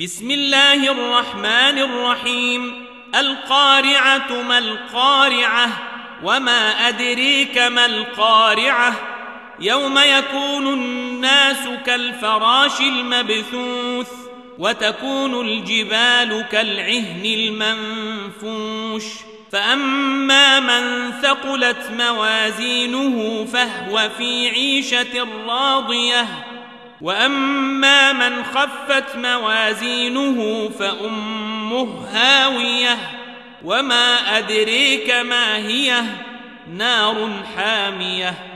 بسم الله الرحمن الرحيم. القارعة ما القارعة وما أدريك ما القارعة. يوم يكون الناس كالفراش المبثوث وتكون الجبال كالعهن المنفوش. فأما من ثقلت موازينه فهو في عيشة راضية، وأما من خفت موازينه فأمه هاوية. وما أدريك ما هي، نار حامية.